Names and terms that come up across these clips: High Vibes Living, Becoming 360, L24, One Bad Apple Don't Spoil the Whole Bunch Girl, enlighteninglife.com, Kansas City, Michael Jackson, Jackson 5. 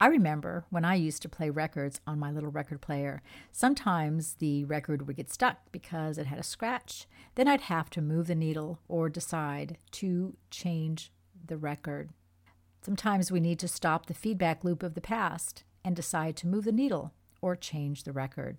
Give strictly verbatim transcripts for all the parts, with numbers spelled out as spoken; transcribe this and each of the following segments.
I remember when I used to play records on my little record player, sometimes the record would get stuck because it had a scratch. Then I'd have to move the needle or decide to change the record. Sometimes we need to stop the feedback loop of the past and decide to move the needle or change the record.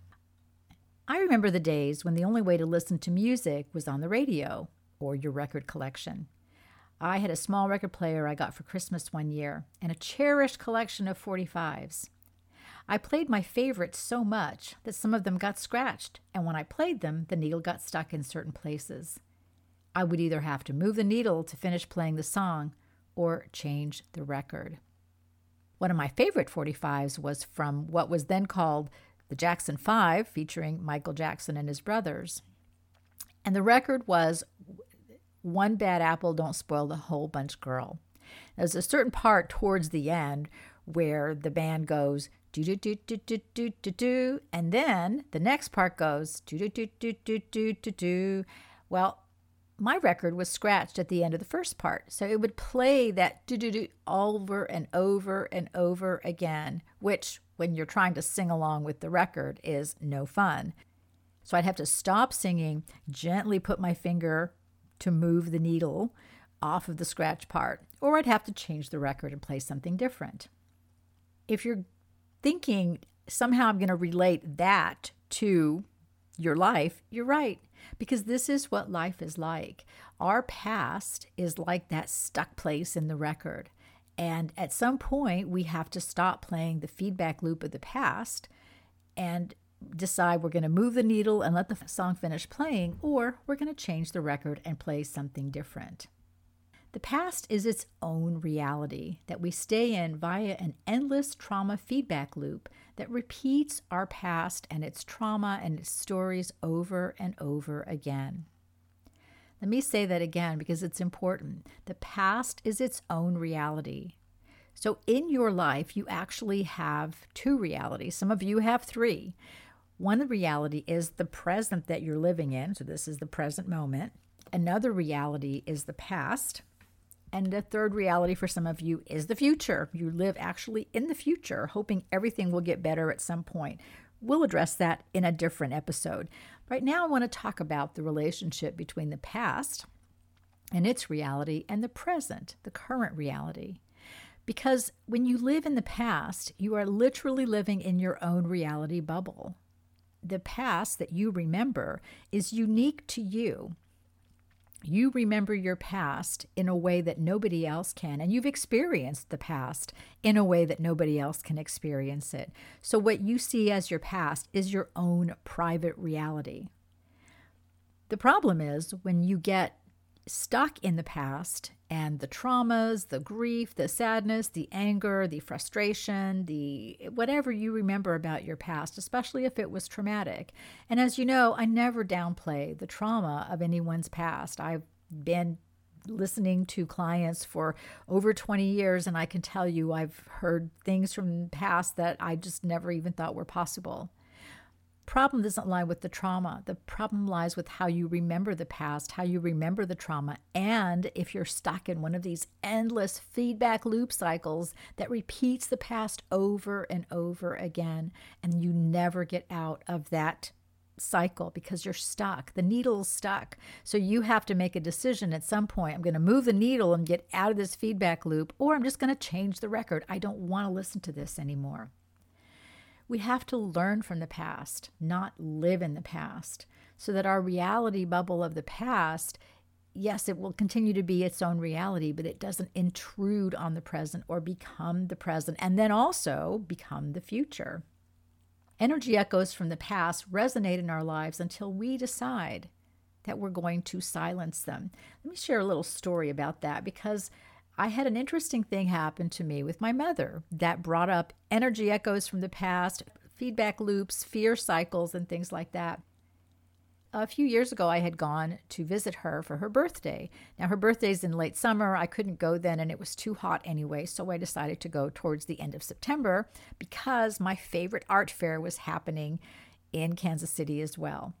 I remember the days when the only way to listen to music was on the radio or your record collection. I had a small record player I got for Christmas one year and a cherished collection of forty-fives. I played my favorites so much that some of them got scratched, and when I played them, the needle got stuck in certain places. I would either have to move the needle to finish playing the song or change the record. One of my favorite forty-fives was from what was then called the Jackson five, featuring Michael Jackson and his brothers. And the record was One Bad Apple Don't Spoil the Whole Bunch Girl. There's a certain part towards the end where the band goes do do do do do do do do, and then the next part goes do do do do do do do do. Well, my record was scratched at the end of the first part, so it would play that do do do over and over and over again, which when you're trying to sing along with the record is no fun. So I'd have to stop singing, gently put my finger to move the needle off of the scratch part, or I'd have to change the record and play something different. If you're thinking somehow I'm going to relate that to your life, you're right, because this is what life is like. Our past is like that stuck place in the record. And at some point, we have to stop playing the feedback loop of the past and decide we're going to move the needle and let the song finish playing, or we're going to change the record and play something different. The past is its own reality that we stay in via an endless trauma feedback loop that repeats our past and its trauma and its stories over and over again. Let me say that again because it's important. The past is its own reality. So in your life, you actually have two realities. Some of you have three. One reality is the present that you're living in. So this is the present moment. Another reality is the past. And the third reality for some of you is the future. You live actually in the future, hoping everything will get better at some point. We'll address that in a different episode. Right now, I want to talk about the relationship between the past and its reality and the present, the current reality. Because when you live in the past, you are literally living in your own reality bubble. The past that you remember is unique to you. You remember your past in a way that nobody else can, and you've experienced the past in a way that nobody else can experience it. So what you see as your past is your own private reality. The problem is when you get stuck in the past and the traumas, the grief, the sadness, the anger, the frustration, the whatever you remember about your past, especially if it was traumatic. And as you know, I never downplay the trauma of anyone's past. I've been listening to clients for over twenty years, and I can tell you I've heard things from the past that I just never even thought were possible. Problem doesn't lie with the trauma. The problem lies with how you remember the past, how you remember the trauma, and if you're stuck in one of these endless feedback loop cycles that repeats the past over and over again, and you never get out of that cycle because you're stuck. The needle's stuck. So you have to make a decision at some point. I'm going to move the needle and get out of this feedback loop, or I'm just going to change the record. I don't want to listen to this anymore. We have to learn from the past, not live in the past, so that our reality bubble of the past, yes, it will continue to be its own reality, but it doesn't intrude on the present or become the present, and then also become the future. Energy echoes from the past resonate in our lives until we decide that we're going to silence them. Let me share a little story about that, because I had an interesting thing happen to me with my mother that brought up energy echoes from the past, feedback loops, fear cycles, and things like that. A few years ago, I had gone to visit her for her birthday. Now, her birthday's in late summer. I couldn't go then, and it was too hot anyway, so I decided to go towards the end of September because my favorite art fair was happening in Kansas City as well.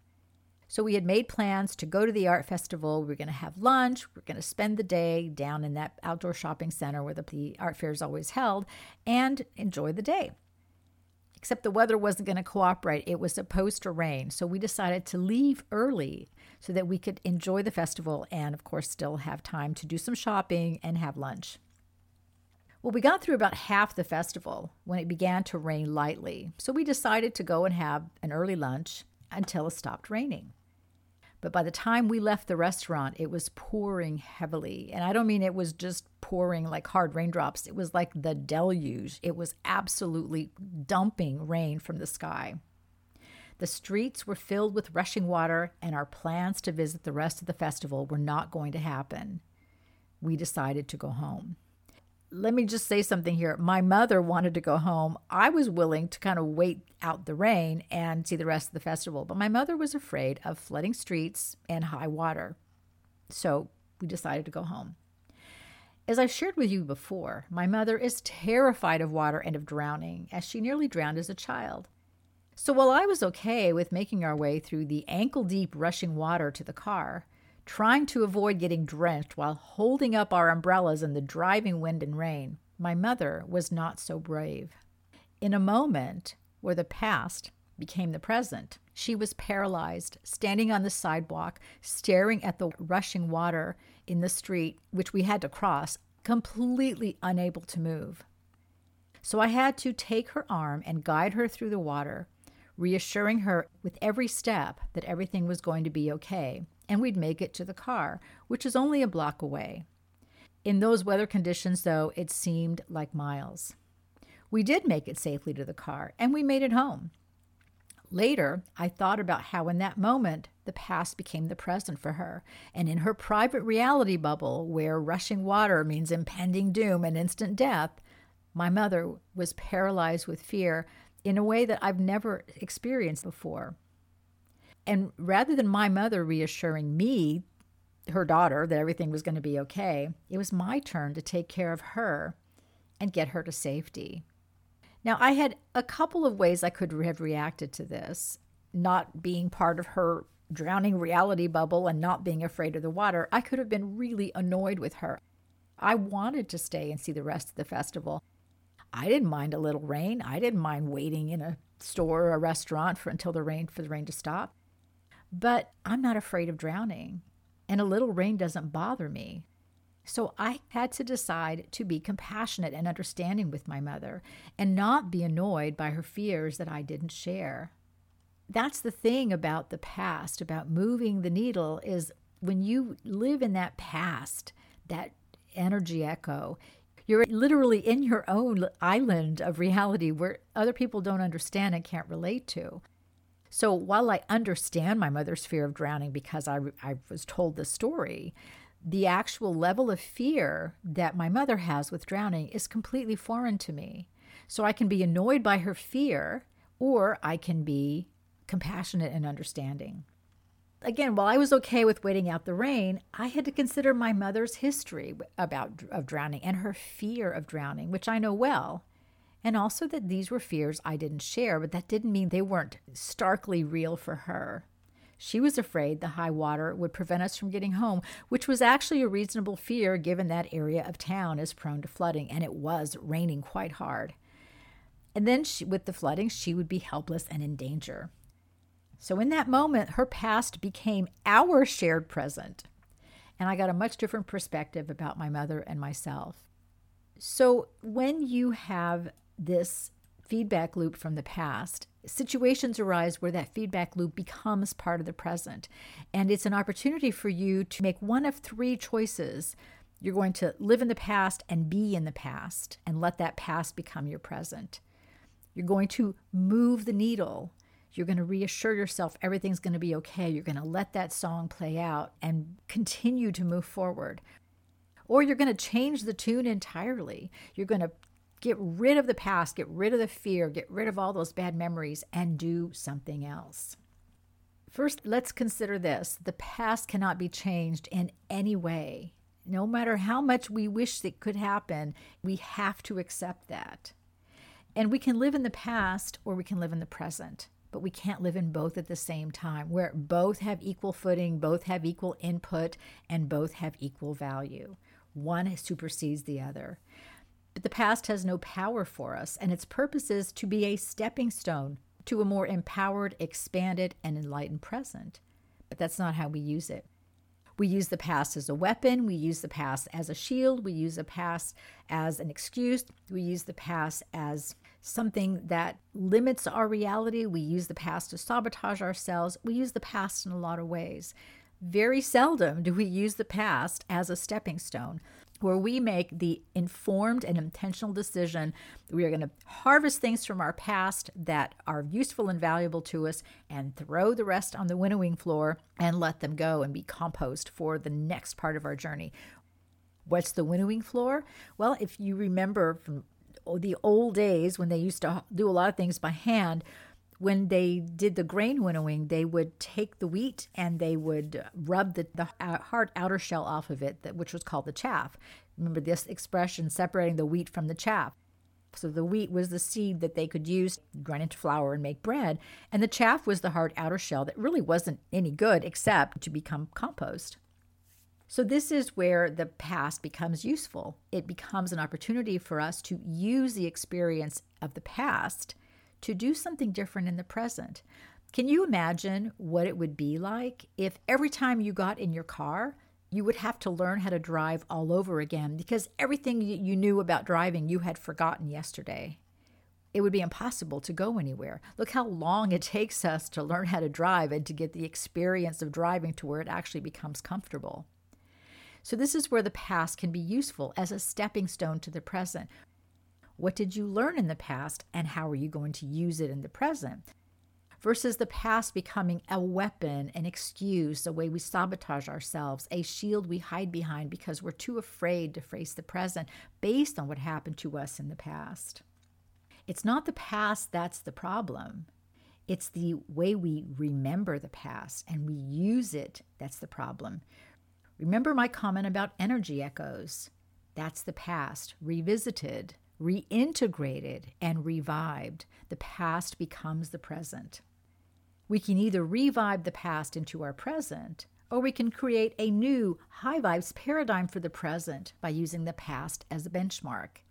So we had made plans to go to the art festival. We were going to have lunch. We were going to spend the day down in that outdoor shopping center where the art fair is always held and enjoy the day. Except the weather wasn't going to cooperate. It was supposed to rain. So we decided to leave early so that we could enjoy the festival and, of course, still have time to do some shopping and have lunch. Well, we got through about half the festival when it began to rain lightly. So we decided to go and have an early lunch until it stopped raining. But by the time we left the restaurant, it was pouring heavily. And I don't mean it was just pouring like hard raindrops. It was like the deluge. It was absolutely dumping rain from the sky. The streets were filled with rushing water, and our plans to visit the rest of the festival were not going to happen. We decided to go home. Let me just say something here. My mother wanted to go home. I was willing to kind of wait out the rain and see the rest of the festival, but my mother was afraid of flooding streets and high water. So we decided to go home. As I've shared with you before, my mother is terrified of water and of drowning, as she nearly drowned as a child. So while I was okay with making our way through the ankle-deep rushing water to the car, trying to avoid getting drenched while holding up our umbrellas in the driving wind and rain, my mother was not so brave. In a moment where the past became the present, she was paralyzed, standing on the sidewalk, staring at the rushing water in the street, which we had to cross, completely unable to move. So I had to take her arm and guide her through the water, reassuring her with every step that everything was going to be okay, and we'd make it to the car, which is only a block away. In those weather conditions, though, it seemed like miles. We did make it safely to the car, and we made it home. Later, I thought about how in that moment, the past became the present for her, and in her private reality bubble, where rushing water means impending doom and instant death, my mother was paralyzed with fear in a way that I've never experienced before. And rather than my mother reassuring me, her daughter, that everything was going to be okay, it was my turn to take care of her and get her to safety. Now, I had a couple of ways I could have reacted to this, not being part of her drowning reality bubble and not being afraid of the water. I could have been really annoyed with her. I wanted to stay and see the rest of the festival. I didn't mind a little rain. I didn't mind waiting in a store or a restaurant for until the rain for the rain to stop. But I'm not afraid of drowning, and a little rain doesn't bother me. So I had to decide to be compassionate and understanding with my mother and not be annoyed by her fears that I didn't share. That's the thing about the past, about moving the needle, is when you live in that past, that energy echo, you're literally in your own island of reality where other people don't understand and can't relate to. So while I understand my mother's fear of drowning because I, I was told the story, the actual level of fear that my mother has with drowning is completely foreign to me. So I can be annoyed by her fear, or I can be compassionate and understanding. Again, while I was okay with waiting out the rain, I had to consider my mother's history about of drowning and her fear of drowning, which I know well. And also that these were fears I didn't share, but that didn't mean they weren't starkly real for her. She was afraid the high water would prevent us from getting home, which was actually a reasonable fear given that area of town is prone to flooding, and it was raining quite hard. And then she, with the flooding, she would be helpless and in danger. So in that moment, her past became our shared present. And I got a much different perspective about my mother and myself. So when you have this feedback loop from the past, situations arise where that feedback loop becomes part of the present. And it's an opportunity for you to make one of three choices. You're going to live in the past and be in the past and let that past become your present. You're going to move the needle. You're going to reassure yourself everything's going to be okay. You're going to let that song play out and continue to move forward. Or you're going to change the tune entirely. You're going to get rid of the past, get rid of the fear, get rid of all those bad memories, and do something else. First, let's consider this. The past cannot be changed in any way. No matter how much we wish it could happen, we have to accept that. And we can live in the past or we can live in the present, but we can't live in both at the same time, where both have equal footing, both have equal input, and both have equal value. One supersedes the other. But the past has no power for us, and its purpose is to be a stepping stone to a more empowered, expanded, and enlightened present. But that's not how we use it. We use the past as a weapon. We use the past as a shield. We use the past as an excuse. We use the past as something that limits our reality. We use the past to sabotage ourselves. We use the past in a lot of ways. Very seldom do we use the past as a stepping stone, where we make the informed and intentional decision that we are going to harvest things from our past that are useful and valuable to us and throw the rest on the winnowing floor and let them go and be compost for the next part of our journey. What's the winnowing floor? Well, if you remember from the old days when they used to do a lot of things by hand, when they did the grain winnowing, they would take the wheat and they would rub the, the hard outer shell off of it, that, which was called the chaff. Remember this expression, separating the wheat from the chaff. So the wheat was the seed that they could use, grind into flour and make bread. And the chaff was the hard outer shell that really wasn't any good except to become compost. So this is where the past becomes useful. It becomes an opportunity for us to use the experience of the past to do something different in the present. Can you imagine what it would be like if every time you got in your car, you would have to learn how to drive all over again because everything you knew about driving you had forgotten yesterday? It would be impossible to go anywhere. Look how long it takes us to learn how to drive and to get the experience of driving to where it actually becomes comfortable. So this is where the past can be useful as a stepping stone to the present. What did you learn in the past and how are you going to use it in the present? Versus the past becoming a weapon, an excuse, a way we sabotage ourselves, a shield we hide behind because we're too afraid to face the present based on what happened to us in the past. It's not the past that's the problem. It's the way we remember the past and we use it that's the problem. Remember my comment about energy echoes. That's the past revisited, reintegrated, and revived. The past becomes the present. We can either revive the past into our present, or we can create a new high vibes paradigm for the present by using the past as a benchmark.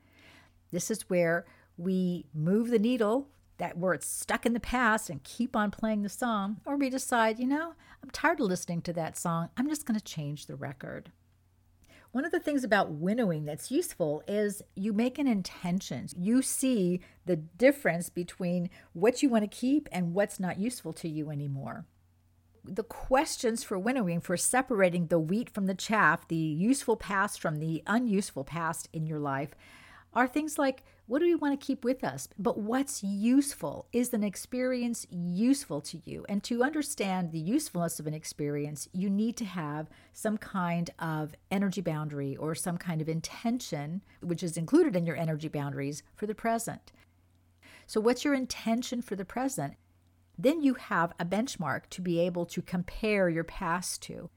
This is where we move the needle, that where it's stuck in the past and keep on playing the song, or we decide, you know, I'm tired of listening to that song. I'm just going to change the record. One of the things about winnowing that's useful is you make an intention. You see the difference between what you want to keep and what's not useful to you anymore. The questions for winnowing, for separating the wheat from the chaff, the useful past from the unuseful past in your life, are things like, what do we want to keep with us? But what's useful? Is an experience useful to you? And to understand the usefulness of an experience, you need to have some kind of energy boundary or some kind of intention, which is included in your energy boundaries for the present. So what's your intention for the present? Then you have a benchmark to be able to compare your past to.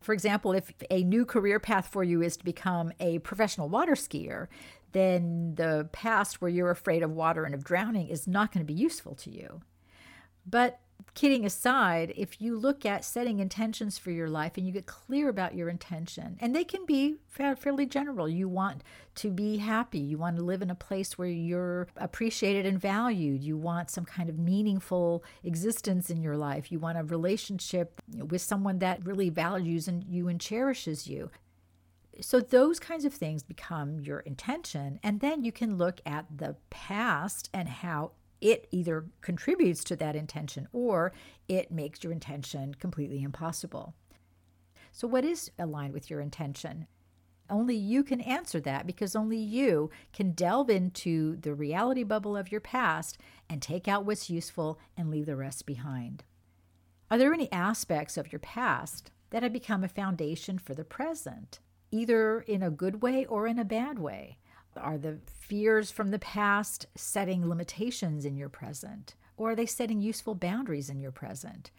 For example, if a new career path for you is to become a professional water skier, then the past where you're afraid of water and of drowning is not going to be useful to you. But kidding aside, if you look at setting intentions for your life and you get clear about your intention, and they can be fairly general. You want to be happy. You want to live in a place where you're appreciated and valued. You want some kind of meaningful existence in your life. You want a relationship with someone that really values you and cherishes you. So those kinds of things become your intention. And then you can look at the past and how it either contributes to that intention or it makes your intention completely impossible. So what is aligned with your intention? Only you can answer that, because only you can delve into the reality bubble of your past and take out what's useful and leave the rest behind. Are there any aspects of your past that have become a foundation for the present, either in a good way or in a bad way? Are the fears from the past setting limitations in your present? Or are they setting useful boundaries in your present?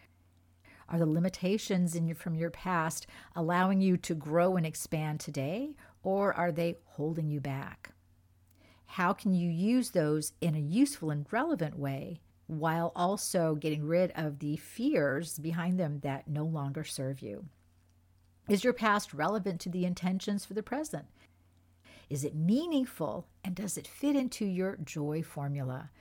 Are the limitations in your, from your past allowing you to grow and expand today? Or are they holding you back? How can you use those in a useful and relevant way while also getting rid of the fears behind them that no longer serve you? Is your past relevant to the intentions for the present? Is it meaningful, and does it fit into your joy formula?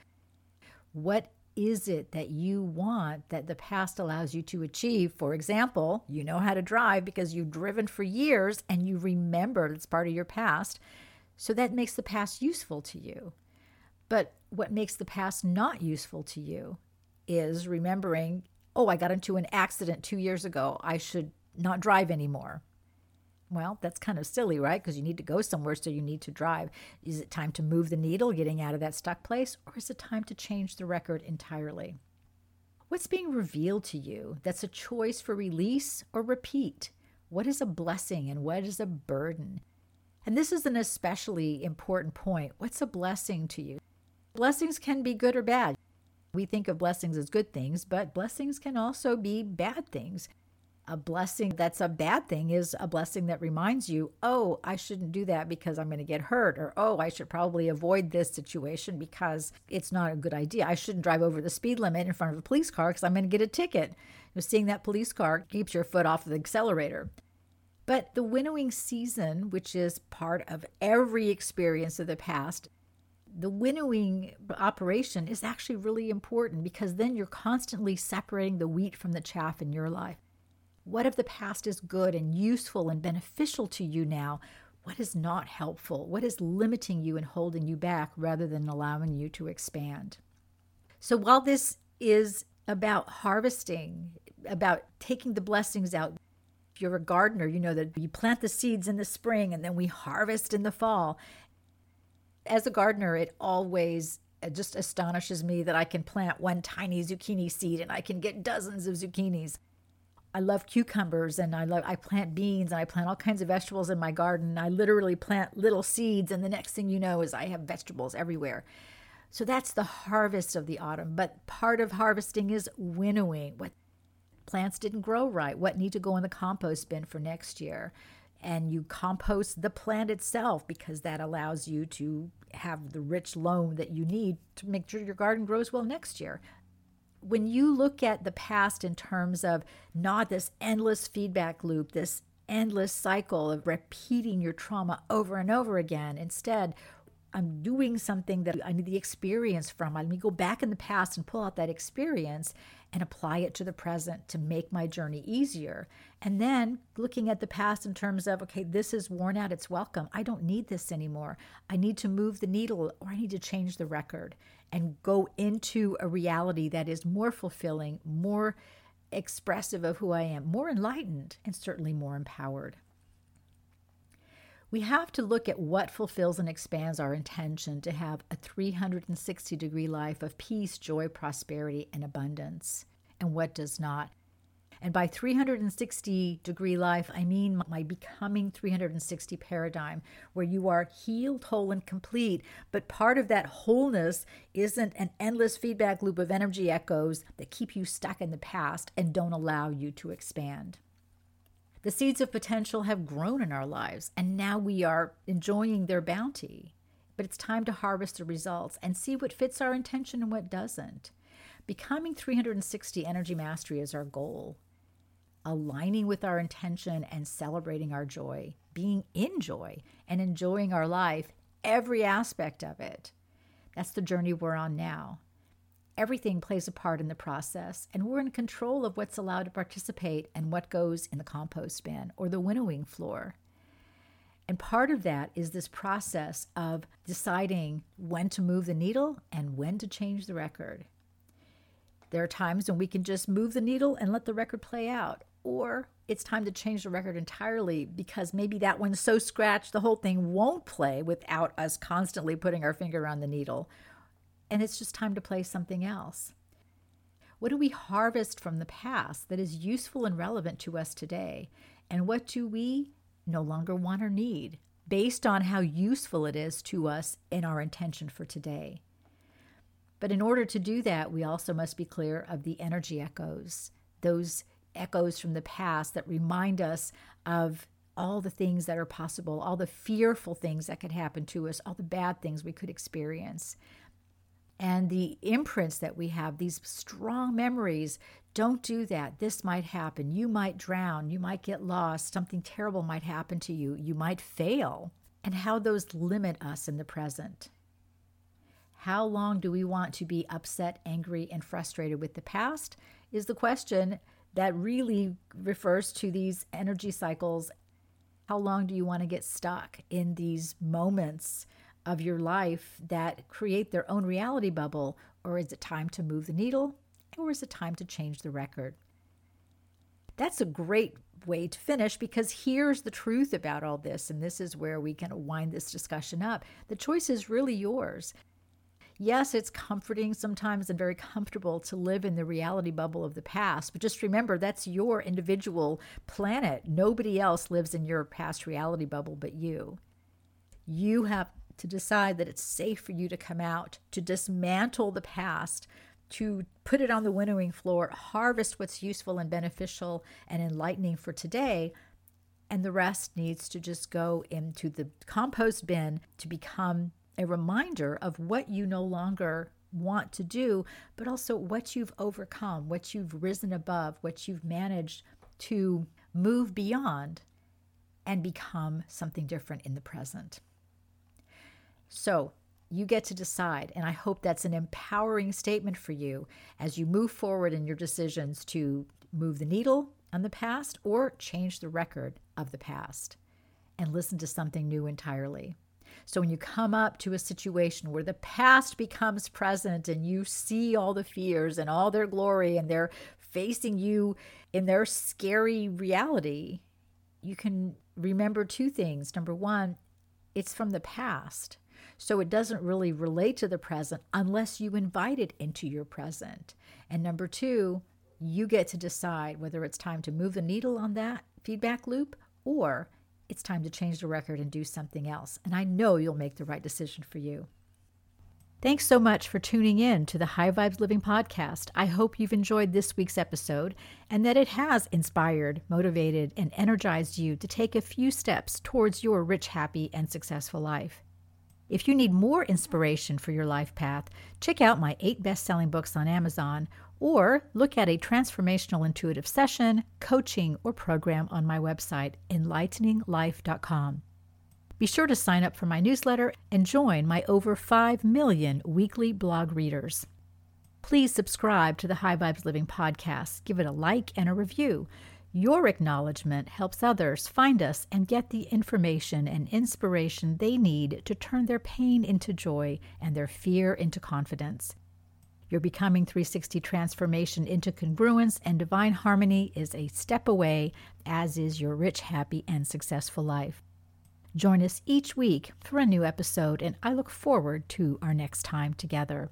What is it that you want that the past allows you to achieve? For example, you know how to drive because you've driven for years and you remember it's part of your past. So that makes the past useful to you. But what makes the past not useful to you is remembering, oh, I got into an accident two years ago. I should not drive anymore. Well, that's kind of silly, right? Because you need to go somewhere, so you need to drive. Is it time to move the needle, getting out of that stuck place? Or is it time to change the record entirely? What's being revealed to you that's a choice for release or repeat? What is a blessing and what is a burden? And this is an especially important point. What's a blessing to you? Blessings can be good or bad. We think of blessings as good things, but blessings can also be bad things. A blessing that's a bad thing is a blessing that reminds you, oh, I shouldn't do that because I'm going to get hurt, or oh, I should probably avoid this situation because it's not a good idea. I shouldn't drive over the speed limit in front of a police car because I'm going to get a ticket. You know, seeing that police car keeps your foot off the accelerator. But the winnowing season, which is part of every experience of the past, the winnowing operation is actually really important, because then you're constantly separating the wheat from the chaff in your life. What if the past is good and useful and beneficial to you now? What is not helpful? What is limiting you and holding you back rather than allowing you to expand? So while this is about harvesting, about taking the blessings out, if you're a gardener, you know that you plant the seeds in the spring and then we harvest in the fall. As a gardener, it always just astonishes me that I can plant one tiny zucchini seed and I can get dozens of zucchinis. I love cucumbers, and I love I plant beans, and I plant all kinds of vegetables in my garden. I literally plant little seeds, and the next thing you know is I have vegetables everywhere. So that's the harvest of the autumn. But part of harvesting is winnowing. What plants didn't grow right, what need to go in the compost bin for next year. And you compost the plant itself, because that allows you to have the rich loam that you need to make sure your garden grows well next year. When you look at the past in terms of not this endless feedback loop, this endless cycle of repeating your trauma over and over again, instead, I'm doing something that I need the experience from. Let me go back in the past and pull out that experience and apply it to the present to make my journey easier. And then looking at the past in terms of, okay, this is worn out, it's welcome. I don't need this anymore. I need to move the needle, or I need to change the record and go into a reality that is more fulfilling, more expressive of who I am, more enlightened, and certainly more empowered. We have to look at what fulfills and expands our intention to have a three hundred sixty degree life of peace, joy, prosperity, and abundance, and what does not. And by three hundred sixty degree life, I mean my Becoming three sixty paradigm, where you are healed, whole, and complete. But part of that wholeness isn't an endless feedback loop of energy echoes that keep you stuck in the past and don't allow you to expand. The seeds of potential have grown in our lives, and now we are enjoying their bounty. But it's time to harvest the results and see what fits our intention and what doesn't. Becoming three sixty Energy Mastery is our goal. Aligning with our intention and celebrating our joy, being in joy and enjoying our life, every aspect of it. That's the journey we're on now. Everything plays a part in the process, and we're in control of what's allowed to participate and what goes in the compost bin or the winnowing floor. And part of that is this process of deciding when to move the needle and when to change the record. There are times when we can just move the needle and let the record play out, or it's time to change the record entirely because maybe that one's so scratched the whole thing won't play without us constantly putting our finger on the needle, and it's just time to play something else. What do we harvest from the past that is useful and relevant to us today, and what do we no longer want or need based on how useful it is to us in our intention for today? But in order to do that, we also must be clear of the energy echoes, those echoes from the past that remind us of all the things that are possible, all the fearful things that could happen to us, all the bad things we could experience. And the imprints that we have, these strong memories, don't do that. This might happen. You might drown. You might get lost. Something terrible might happen to you. You might fail. And how those limit us in the present. How long do we want to be upset, angry, and frustrated with the past is the question that really refers to these energy cycles. How long do you want to get stuck in these moments of your life that create their own reality bubble? Or is it time to move the needle? Or is it time to change the record? That's a great way to finish, because here's the truth about all this, and this is where we can wind this discussion up. The choice is really yours. Yes, it's comforting sometimes and very comfortable to live in the reality bubble of the past, but just remember that's your individual planet. Nobody else lives in your past reality bubble but you. You have to decide that it's safe for you to come out, to dismantle the past, to put it on the winnowing floor, harvest what's useful and beneficial and enlightening for today, and the rest needs to just go into the compost bin to become a reminder of what you no longer want to do, but also what you've overcome, what you've risen above, what you've managed to move beyond and become something different in the present. So you get to decide, and I hope that's an empowering statement for you as you move forward in your decisions to move the needle on the past or change the record of the past and listen to something new entirely. So when you come up to a situation where the past becomes present and you see all the fears and all their glory and they're facing you in their scary reality, you can remember two things. Number one, it's from the past. So it doesn't really relate to the present unless you invite it into your present. And number two, you get to decide whether it's time to move the needle on that feedback loop or it's time to change the record and do something else. And I know you'll make the right decision for you. Thanks so much for tuning in to the High Vibes Living podcast. I hope you've enjoyed this week's episode and that it has inspired, motivated, and energized you to take a few steps towards your rich, happy, and successful life. If you need more inspiration for your life path, check out my eight best-selling books on Amazon or look at a transformational intuitive session, coaching, or program on my website, enlightening life dot com. Be sure to sign up for my newsletter and join my over five million weekly blog readers. Please subscribe to the High Vibes Living podcast. Give it a like and a review. Your acknowledgement helps others find us and get the information and inspiration they need to turn their pain into joy and their fear into confidence. Your Becoming three sixty transformation into congruence and divine harmony is a step away, as is your rich, happy, and successful life. Join us each week for a new episode, and I look forward to our next time together.